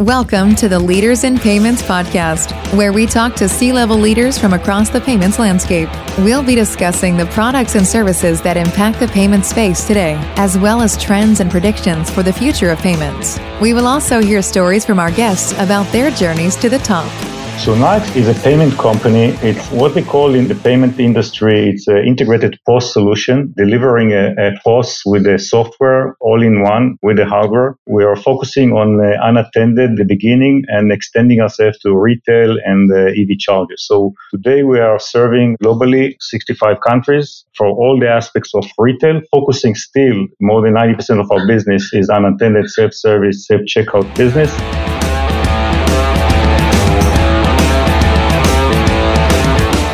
Welcome to the Leaders in Payments podcast, where we talk to C-level leaders from across the payments landscape. We'll be discussing the products and services that impact the payment space today, as well as trends and predictions for the future of payments. We will also hear stories from our guests about their journeys to the top. So Nayax is a payment company. It's what we call in the payment industry, it's an integrated POS solution, delivering a POS with a software all-in-one with the hardware. We are focusing on unattended, the beginning, and extending ourselves to retail and EV chargers. So today we are serving globally 65 countries for all the aspects of retail, focusing still more than 90% of our business is unattended self-service, self-checkout business.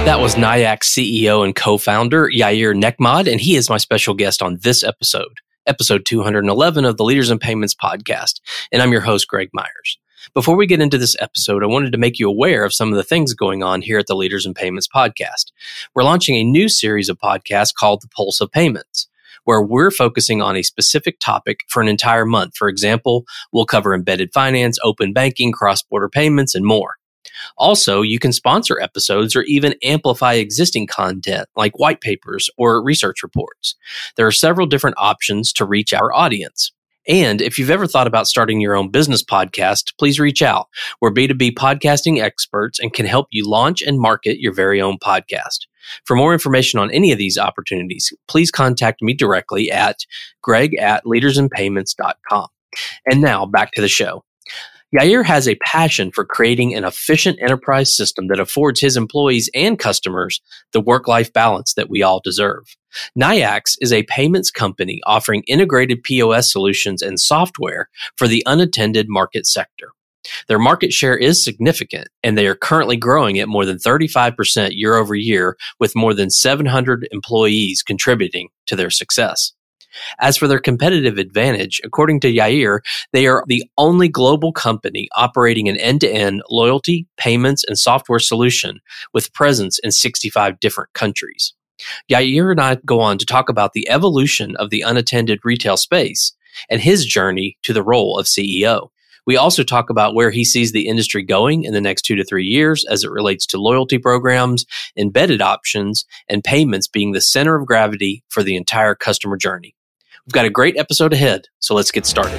That was Nayax CEO and co-founder Yair Nechmad, and he is my special guest on this episode, episode 211 of the Leaders in Payments podcast, and I'm your host, Greg Myers. Before we get into this episode, I wanted to make you aware of some of the things going on here at the Leaders in Payments podcast. We're launching a new series of podcasts called The Pulse of Payments, where we're focusing on a specific topic for an entire month. For example, we'll cover embedded finance, open banking, cross-border payments, and more. Also, you can sponsor episodes or even amplify existing content like white papers or research reports. There are several different options to reach our audience. And if you've ever thought about starting your own business podcast, please reach out. We're B2B podcasting experts and can help you launch and market your very own podcast. For more information on any of these opportunities, please contact me directly at greg@leadersinpayments.com. And now back to the show. Yair has a passion for creating an efficient enterprise system that affords his employees and customers the work-life balance that we all deserve. Nayax is a payments company offering integrated POS solutions and software for the unattended market sector. Their market share is significant, and they are currently growing at more than 35% year over year, with more than 700 employees contributing to their success. As for their competitive advantage, according to Yair, they are the only global company operating an end-to-end loyalty, payments, and software solution with presence in 65 different countries. Yair and I go on to talk about the evolution of the unattended retail space and his journey to the role of CEO. We also talk about where he sees the industry going in the next 2 to 3 years as it relates to loyalty programs, embedded options, and payments being the center of gravity for the entire customer journey. We've got a great episode ahead, so let's get started.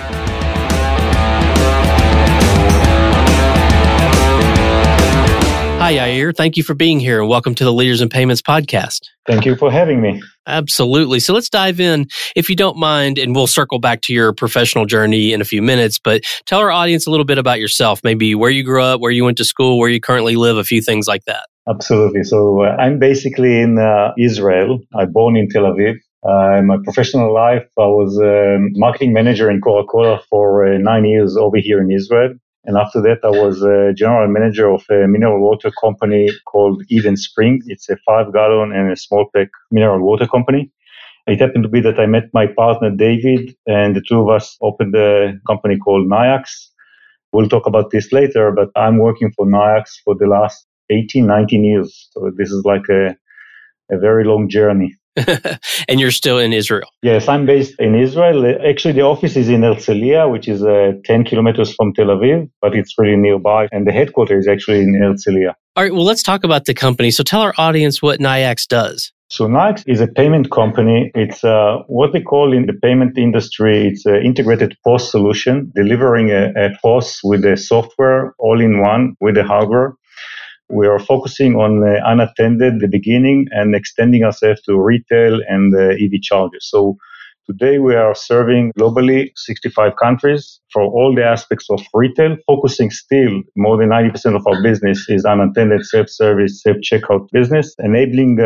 Hi, Yair. Thank you for being here and welcome to the Leaders in Payments podcast. Thank you for having me. Absolutely. So let's dive in, if you don't mind, and we'll circle back to your professional journey in a few minutes, but tell our audience a little bit about yourself, maybe where you grew up, where you went to school, where you currently live, a few things like that. Absolutely. So I'm basically in Israel. I'm born in Tel Aviv. My professional life, I was a marketing manager in Coca-Cola for 9 years over here in Israel. And after that, I was a general manager of a mineral water company called Eden Spring. It's a 5-gallon and a small pack mineral water company. It happened to be that I met my partner, David, and the two of us opened a company called Nayax. We'll talk about this later, but I'm working for Nayax for the last 18, 19 years. So this is like a very long journey. And you're still in Israel? Yes, I'm based in Israel. Actually, the office is in Herzliya, which is 10 kilometers from Tel Aviv, but it's really nearby. And the headquarters is actually in Herzliya. All right, well, let's talk about the company. So tell our audience what Nayax does. So Nayax is a payment company. It's what we call in the payment industry, it's an integrated POS solution, delivering a POS with the software all-in-one with the hardware. We are focusing on unattended, the beginning, and extending ourselves to retail and EV chargers. So today we are serving globally 65 countries for all the aspects of retail, focusing still more than 90% of our business is unattended self-service, self-checkout business, enabling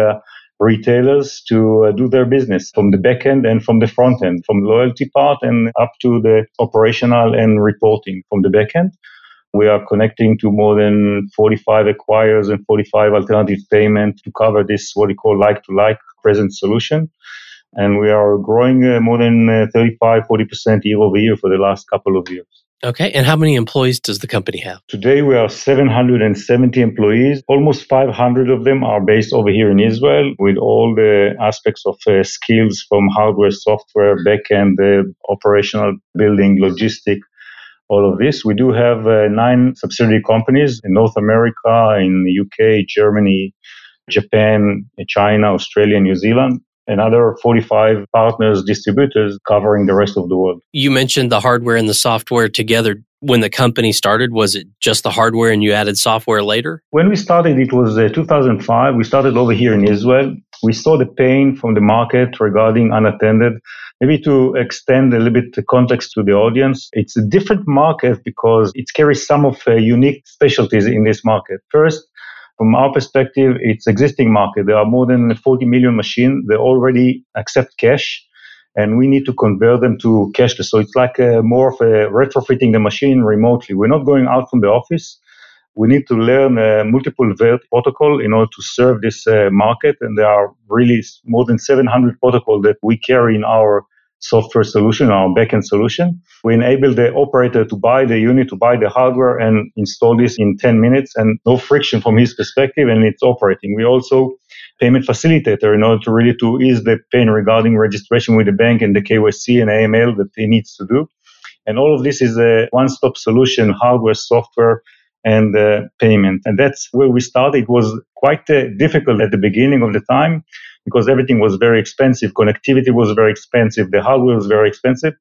retailers to do their business from the back end and from the front end, from loyalty part and up to the operational and reporting from the back end. We are connecting to more than 45 acquirers and 45 alternative payments to cover this, what we call like-to-like present solution. And we are growing more than 35-40% year over year for the last couple of years. Okay. And how many employees does the company have? Today, we are 770 employees. Almost 500 of them are based over here in Israel with all the aspects of skills from hardware, software, back-end, operational building, logistics. all of this. We do have 9 subsidiary companies in North America, in the UK, Germany, Japan, China, Australia, New Zealand, and other 45 partners, distributors covering the rest of the world. You mentioned the hardware and the software together. When the company started, was it just the hardware and you added software later? When we started, it was 2005. We started over here in Israel. We saw the pain from the market regarding unattended. Maybe to extend a little bit the context to the audience, it's a different market because it carries some of unique specialties in this market. First, from our perspective, it's existing market. There are more than 40 million machines. They already accept cash, and we need to convert them to cashless. So it's like more of a retrofitting the machine remotely. We're not going out from the office. We need to learn multiple protocol in order to serve this market. And there are really more than 700 protocols that we carry in our software solution, our backend solution. We enable the operator to buy the unit, to buy the hardware and install this in 10 minutes and no friction from his perspective, and it's operating. We also payment facilitator in order to really to ease the pain regarding registration with the bank and the KYC and AML that he needs to do. And all of this is a one-stop solution, hardware, software, and payment. And that's where we started. It was quite difficult at the beginning of the time because everything was very expensive. Connectivity was very expensive. The hardware was very expensive.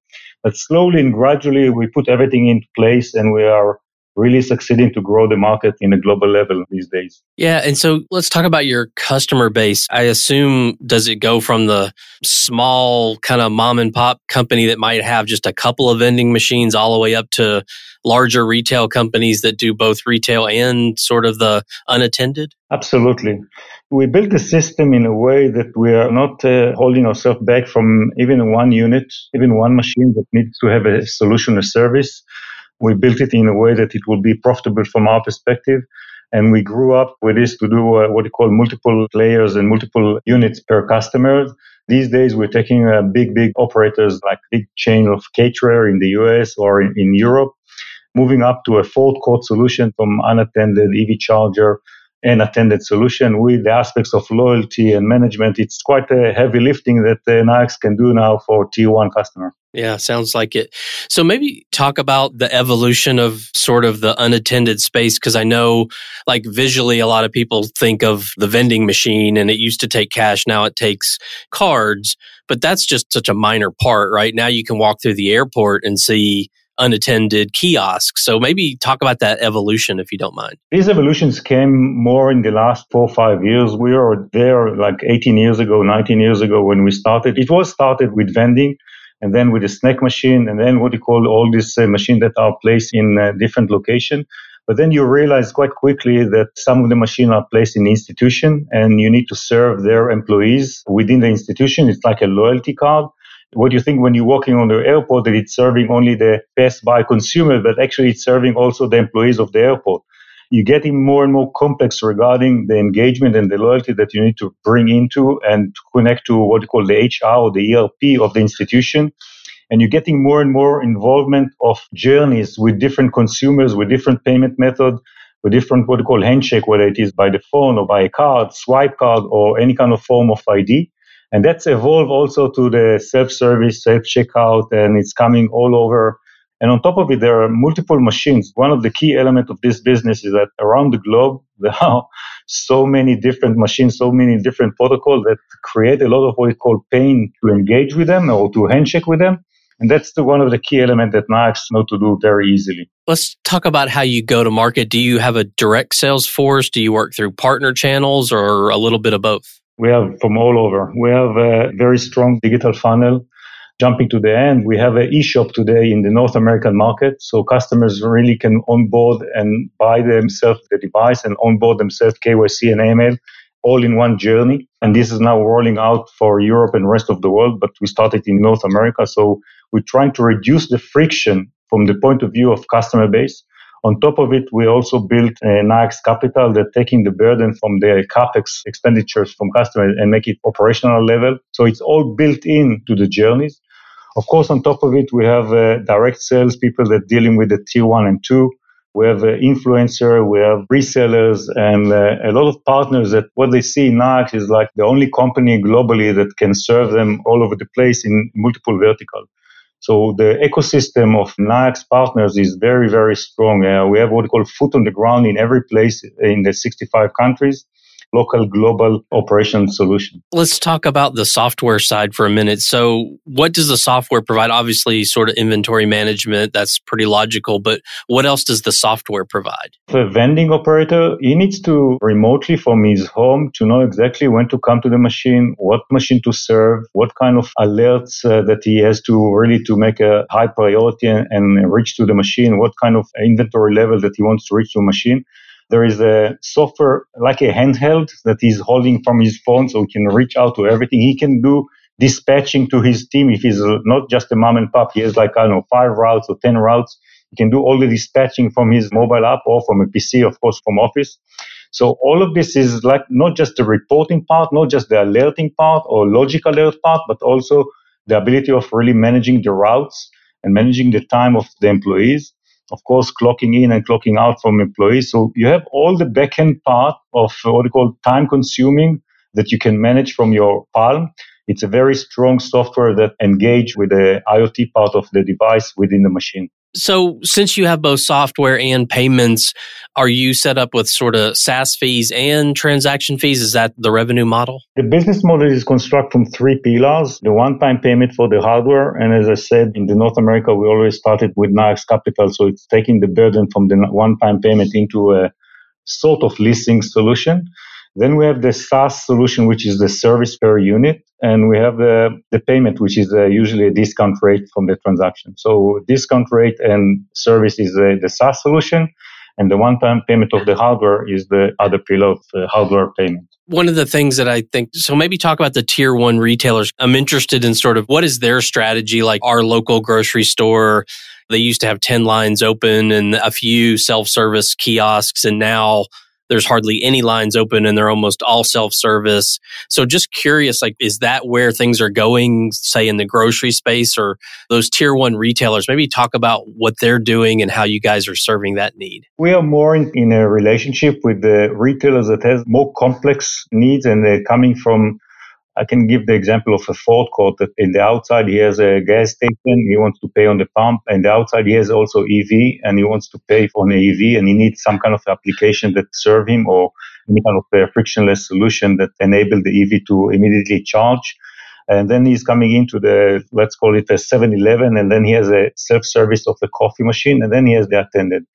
But slowly and gradually, we put everything into place and we are really succeeding to grow the market in a global level these days. Yeah. And so let's talk about your customer base. I assume, does it go from the small kind of mom and pop company that might have just a couple of vending machines all the way up to larger retail companies that do both retail and sort of the unattended? Absolutely. We built the system in a way that we are not holding ourselves back from even one unit, even one machine that needs to have a solution or service. We built it in a way that it will be profitable from our perspective. And we grew up with this to do what we call multiple layers and multiple units per customer. These days, we're taking big operators like big chain of caterer in the US or in Europe, moving up to a four-core solution from unattended EV charger and attended solution with the aspects of loyalty and management. It's quite a heavy lifting that Nayax can do now for Tier 1 customer. Yeah, sounds like it. So maybe talk about the evolution of sort of the unattended space, because I know like visually a lot of people think of the vending machine and it used to take cash, now it takes cards, but that's just such a minor part, right? Now you can walk through the airport and see unattended kiosks. So maybe talk about that evolution, if you don't mind. These evolutions came more in the last 4 or 5 years. We were there like 18 years ago, 19 years ago when we started. It was started with vending and then with the snack machine and then what you call all these machines that are placed in different location. But then you realize quite quickly that some of the machines are placed in the institution and you need to serve their employees within the institution. It's like a loyalty card. What do you think when you're walking on the airport that it's serving only the pass-by consumer, but actually it's serving also the employees of the airport? You're getting more and more complex regarding the engagement and the loyalty that you need to bring into and connect to what you call the HR or the ERP of the institution. And you're getting more and more involvement of journeys with different consumers, with different payment method, with different what you call handshake, whether it is by the phone or by a card, swipe card, or any kind of form of ID. And that's evolved also to the self-service, self-checkout, and it's coming all over. And on top of it, there are multiple machines. One of the key elements of this business is that around the globe, there are so many different machines, so many different protocols that create a lot of what we call pain to engage with them or to handshake with them. And that's one of the key elements that Nayax knows to do very easily. Let's talk about how you go to market. Do you have a direct sales force? Do you work through partner channels or a little bit of both? We have from all over. We have a very strong digital funnel. Jumping to the end, we have an e-shop today in the North American market. So customers really can onboard and buy themselves the device and onboard themselves KYC and AML all in one journey. And this is now rolling out for Europe and rest of the world, but we started in North America. So we're trying to reduce the friction from the point of view of customer base. On top of it, we also built Nayax Capital that taking the burden from the CapEx expenditures from customers and make it operational level. So it's all built into the journeys. Of course, on top of it, we have direct sales people that dealing with the Tier 1 and 2. We have influencer, we have resellers, and a lot of partners that what they see in Nayax is like the only company globally that can serve them all over the place in multiple verticals. So the ecosystem of Nayax partners is very, very strong. We have what we call foot on the ground in every place in the 65 countries. Local, global operation solution. Let's talk about the software side for a minute. So what does the software provide? Obviously, sort of inventory management, that's pretty logical, but what else does the software provide? For a vending operator, he needs to remotely from his home to know exactly when to come to the machine, what machine to serve, what kind of alerts that he has to really to make a high priority and reach to the machine, what kind of inventory level that he wants to reach to the machine. There is a software like a handheld that he's holding from his phone so he can reach out to everything. He can do dispatching to his team if he's not just a mom and pop. He has like, 5 routes or 10 routes. He can do all the dispatching from his mobile app or from a PC, of course, from office. So all of this is like not just the reporting part, not just the alerting part or logic alert part, but also the ability of really managing the routes and managing the time of the employees. Of course, clocking in and clocking out from employees. So you have all the back-end part of what we call time-consuming that you can manage from your palm. It's a very strong software that engages with the IoT part of the device within the machine. So since you have both software and payments, are you set up with sort of SaaS fees and transaction fees? Is that the revenue model? The business model is constructed from 3 pillars, the one-time payment for the hardware. And as I said, in the North America, we always started with Nayax Capital. So it's taking the burden from the one-time payment into a sort of leasing solution. Then we have the SaaS solution, which is the service per unit. And we have the payment, which is usually a discount rate from the transaction. So discount rate and service is the SaaS solution. And the one-time payment of the hardware is the other pillar of the hardware payment. One of the things that I think, so maybe talk about the tier one retailers. I'm interested in sort of what is their strategy, like our local grocery store. They used to have 10 lines open and a few self-service kiosks. And now there's hardly any lines open and they're almost all self-service. So just curious, like, is that where things are going, say in the grocery space or those tier one retailers? Maybe talk about what they're doing and how you guys are serving that need. We are more in a relationship with the retailers that has more complex needs and they're coming from, I can give the example of a food court that in the outside he has a gas station, he wants to pay on the pump, and the outside he has also EV and he wants to pay on an EV and he needs some kind of application that serve him or any kind of a frictionless solution that enable the EV to immediately charge. And then he's coming into the, let's call it a 7-Eleven, and then he has a self-service of the coffee machine, and then he has the attendant.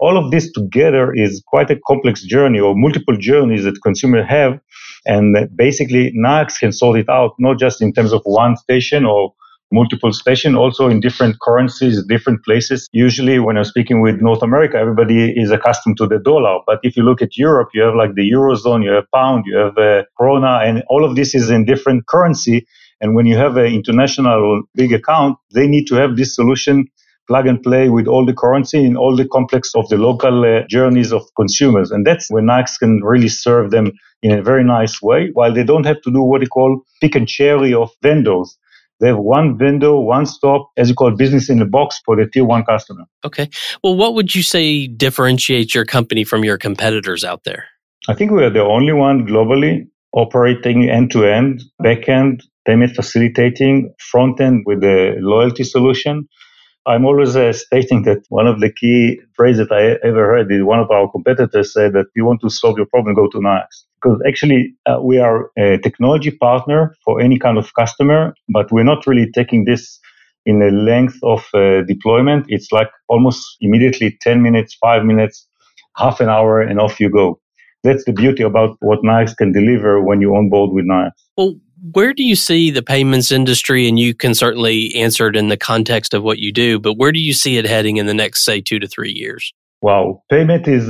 All of this together is quite a complex journey or multiple journeys that consumers have. And basically, Nayax can sort it out, not just in terms of one station or multiple station, also in different currencies, different places. Usually, when I'm speaking with North America, everybody is accustomed to the dollar. But if you look at Europe, you have like the Eurozone, you have pound, you have krona, and all of this is in different currency. And when you have an international or big account, they need to have this solution plug and play with all the currency and all the complex of the local journeys of consumers. And that's where Nayax can really serve them in a very nice way, while they don't have to do what they call pick and cherry of vendors. They have one vendor, one stop, as you call business in the box for the tier one customer. Okay. Well, what would you say differentiates your company from your competitors out there? I think we are the only one globally operating end-to-end, back-end, payment facilitating, front-end with the loyalty solution. I'm always stating that one of the key phrases that I ever heard is one of our competitors said that you want to solve your problem, go to Nayax. Because actually, we are a technology partner for any kind of customer, but we're not really taking this in the length of deployment. It's like almost immediately 10 minutes, 5 minutes, half an hour, and off you go. That's the beauty about what Nayax can deliver when you're on board with Nayax. Well, where do you see the payments industry, and you can certainly answer it in the context of what you do, but where do you see it heading in the next, say, 2 to 3 years? Wow. Payment is,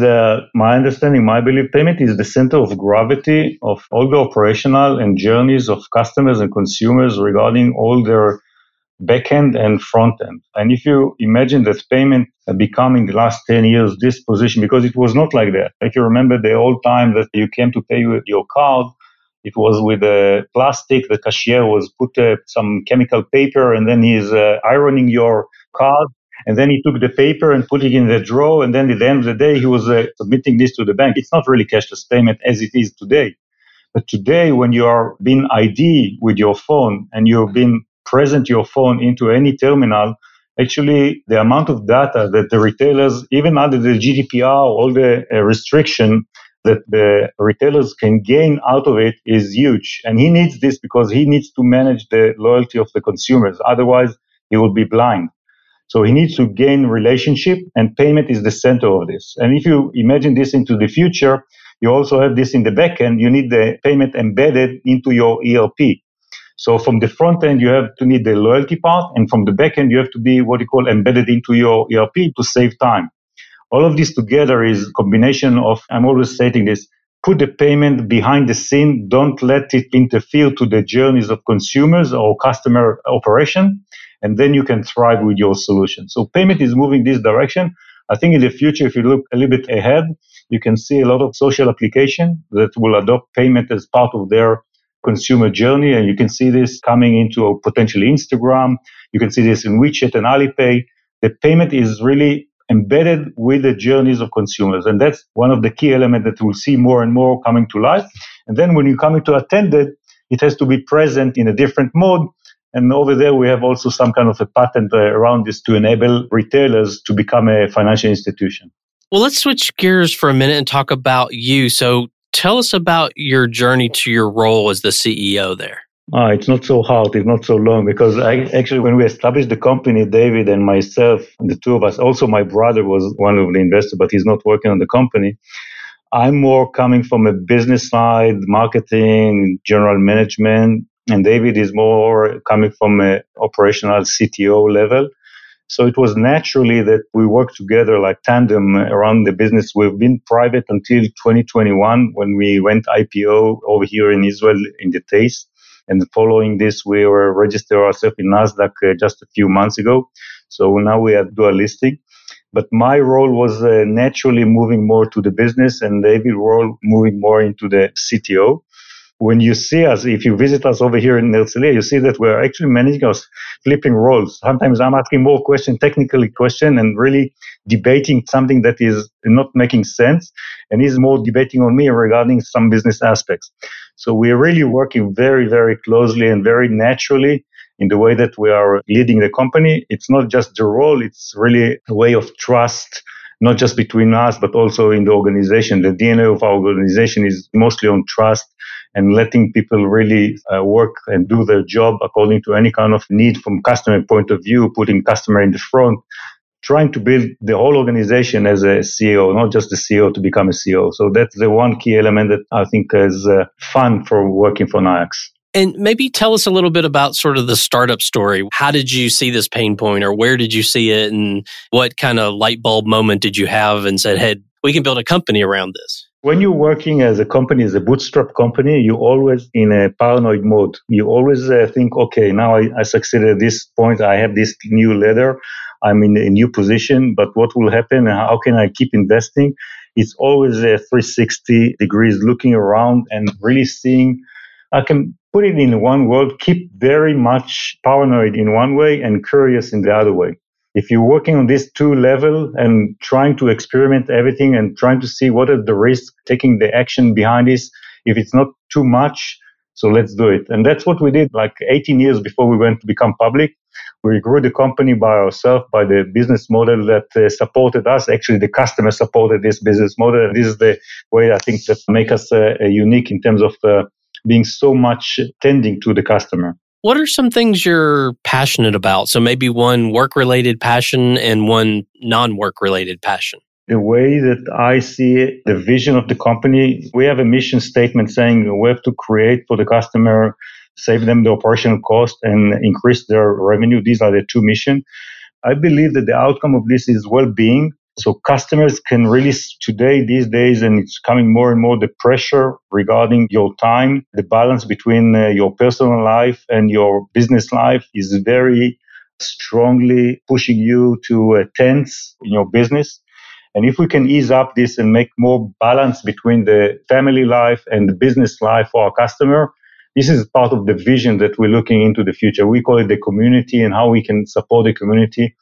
my understanding, my belief, payment is the center of gravity of all the operational and journeys of customers and consumers regarding all their back-end and front-end. And if you imagine that payment becoming the last 10 years this position, because it was not like that. If you remember the old time that you came to pay with your card, it was with plastic. The cashier was put some chemical paper, and then he's ironing your card. And then he took the paper and put it in the drawer. And then at the end of the day, he was submitting this to the bank. It's not really cashless payment as it is today. But today, when you are being ID with your phone and you've been present your phone into any terminal, actually the amount of data that the retailers, even under the GDPR, all the restriction that the retailers can gain out of it is huge. And he needs this because he needs to manage the loyalty of the consumers. Otherwise, he will be blind. So he needs to gain relationship, and payment is the center of this. And if you imagine this into the future, you also have this in the back end. You need the payment embedded into your ERP. So from the front end, you have to need the loyalty part. And from the back end, you have to be what you call embedded into your ERP to save time. All of this together is a combination of, I'm always stating this, put the payment behind the scene. Don't let it interfere to the journeys of consumers or customer operation. And then you can thrive with your solution. So payment is moving this direction. I think in the future, if you look a little bit ahead, you can see a lot of social application that will adopt payment as part of their consumer journey. And you can see this coming into potentially Instagram. You can see this in WeChat and Alipay. The payment is really embedded with the journeys of consumers. And that's one of the key elements that we'll see more and more coming to life. And then when you come into attended, it has to be present in a different mode. And over there, we have also some kind of a patent around this to enable retailers to become a financial institution. Well, let's switch gears for a minute and talk about you. So tell us about your journey to your role as the CEO there. It's not so hard. It's not so long because actually when we established the company, David and myself, the two of us, also my brother was one of the investors, but he's not working on the company. I'm more coming from a business side, marketing, general management, and David is more coming from an operational CTO level. So it was naturally that we worked together like tandem around the business. We've been private until 2021 when we went IPO over here in Israel in the TASE. And following this, we were registered ourselves in Nasdaq just a few months ago. So now we are dual listing. But my role was naturally moving more to the business and David's role moving more into the CTO. When you see us, if you visit us over here in Herzliya, you see that we're actually managing us flipping roles. Sometimes I'm asking more questions, technically question, and really debating something that is not making sense. And he's more debating on me regarding some business aspects. So we're really working very, very closely and very naturally in the way that we are leading the company. It's not just the role, it's really a way of trust, not just between us, but also in the organization. The DNA of our organization is mostly on trust and letting people really work and do their job according to any kind of need from customer point of view, putting customer in the front, trying to build the whole organization as a CEO, not just the CEO to become a CEO. So that's the one key element that I think is fun for working for Nayax. And maybe tell us a little bit about sort of the startup story. How did you see this pain point or where did you see it? And what kind of light bulb moment did you have and said, hey, we can build a company around this? When you're working as a company, as a bootstrap company, you're always in a paranoid mode. You always think, okay, now I succeeded at this point. I have this new ladder. I'm in a new position, but what will happen? And how can I keep investing? It's always a 360 degrees looking around and really seeing, I can put it in one word, keep very much paranoid in one way and curious in the other way. If you're working on this two level and trying to experiment everything and trying to see what are the risks, taking the action behind this, if it's not too much, so let's do it. And that's what we did like 18 years before we went to become public. We grew the company by ourselves, by the business model that supported us. Actually, the customer supported this business model. And this is the way I think that makes us unique in terms of being so much tending to the customer. What are some things you're passionate about? So maybe one work-related passion and one non-work-related passion. The way that I see it, the vision of the company, we have a mission statement saying we have to create for the customer, save them the operational cost and increase their revenue. These are the two missions. I believe that the outcome of this is well-being. So customers can really today, these days, and it's coming more and more, the pressure regarding your time, the balance between your personal life and your business life is very strongly pushing you to tense in your business. And if we can ease up this and make more balance between the family life and the business life for our customer, this is part of the vision that we're looking into the future. We call it the community and how we can support the community,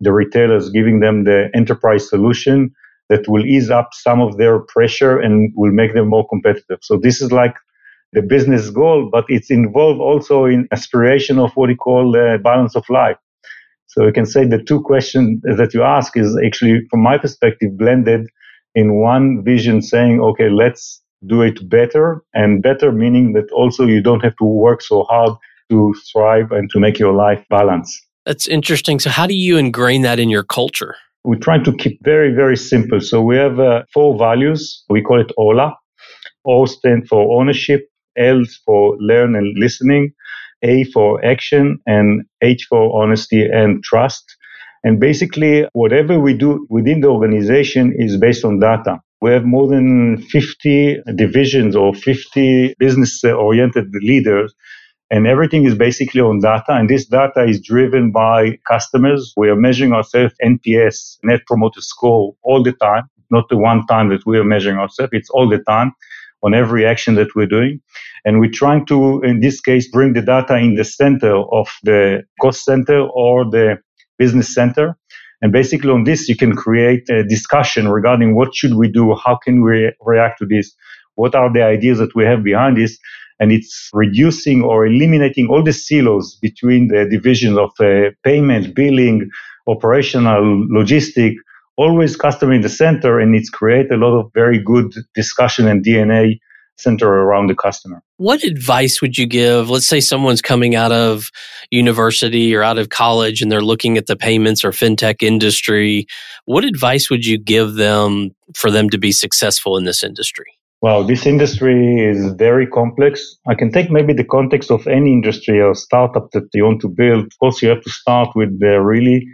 the retailers, giving them the enterprise solution that will ease up some of their pressure and will make them more competitive. So this is like the business goal, but it's involved also in aspiration of what you call the balance of life. So you can say the two questions that you ask is actually, from my perspective, blended in one vision saying, okay, let's do it better, and better meaning that also you don't have to work so hard to thrive and to make your life balance. That's interesting. So how do you ingrain that in your culture? We try to keep very, very simple. So we have four values. We call it OLA. O stands for ownership, L for learn and listening, A for action, and H for honesty and trust. And basically, whatever we do within the organization is based on data. We have more than 50 divisions or 50 business-oriented leaders, and everything is basically on data. And this data is driven by customers. We are measuring ourselves NPS, Net Promoter Score, all the time. Not the one time that we are measuring ourselves. It's all the time on every action that we're doing. And we're trying to, in this case, bring the data in the center of the cost center or the business center. And basically on this, you can create a discussion regarding what should we do, how can we react to this, what are the ideas that we have behind this. And it's reducing or eliminating all the silos between the divisions of payment, billing, operational, logistic, always customer in the center, and it's create a lot of very good discussion and DNA center around the customer. What advice would you give? Let's say someone's coming out of university or out of college and they're looking at the payments or fintech industry. What advice would you give them for them to be successful in this industry? Well, this industry is very complex. I can take maybe the context of any industry or startup that you want to build. Of course, you have to start with the really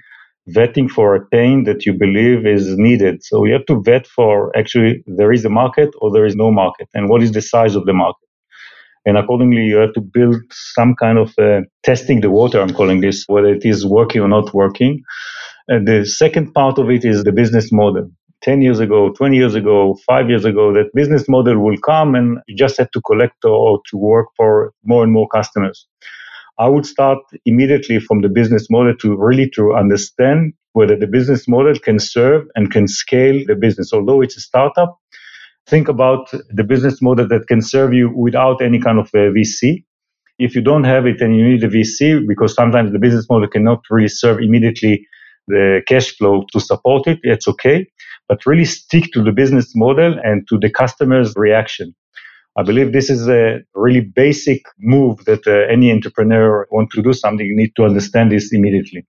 vetting for a pain that you believe is needed. So you have to vet for actually there is a market or there is no market, and what is the size of the market. And accordingly, you have to build some kind of testing the water, I'm calling this, whether it is working or not working. And the second part of it is the business model. 10 years ago, 20 years ago, 5 years ago, that business model will come and you just have to collect or to work for more and more customers. I would start immediately from the business model to really to understand whether the business model can serve and can scale the business. Although it's a startup, think about the business model that can serve you without any kind of a VC. If you don't have it and you need a VC, because sometimes the business model cannot really serve immediately the cash flow to support it, it's okay. But really stick to the business model and to the customer's reaction. I believe this is a really basic move that any entrepreneur wants to do something, you need to understand this immediately.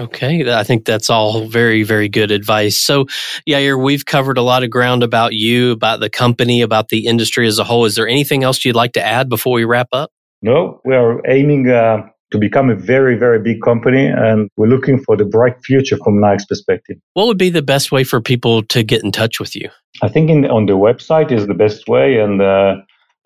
Okay, I think that's all very, very good advice. So, Yair, we've covered a lot of ground about you, about the company, about the industry as a whole. Is there anything else you'd like to add before we wrap up? No, we are aiming to become a very, very big company, and we're looking for the bright future from Nayax's perspective. What would be the best way for people to get in touch with you? I think on the website is the best way, and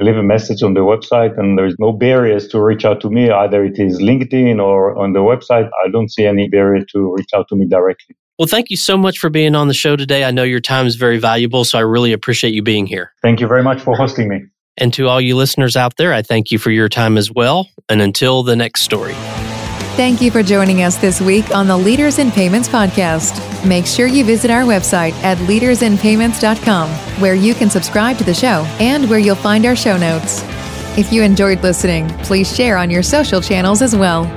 leave a message on the website, and there is no barriers to reach out to me. Either it is LinkedIn or on the website. I don't see any barrier to reach out to me directly. Well, thank you so much for being on the show today. I know your time is very valuable, so I really appreciate you being here. Thank you very much for hosting me. And to all you listeners out there, I thank you for your time as well. And until the next story. Thank you for joining us this week on the Leaders in Payments podcast. Make sure you visit our website at leadersinpayments.com, where you can subscribe to the show and where you'll find our show notes. If you enjoyed listening, please share on your social channels as well.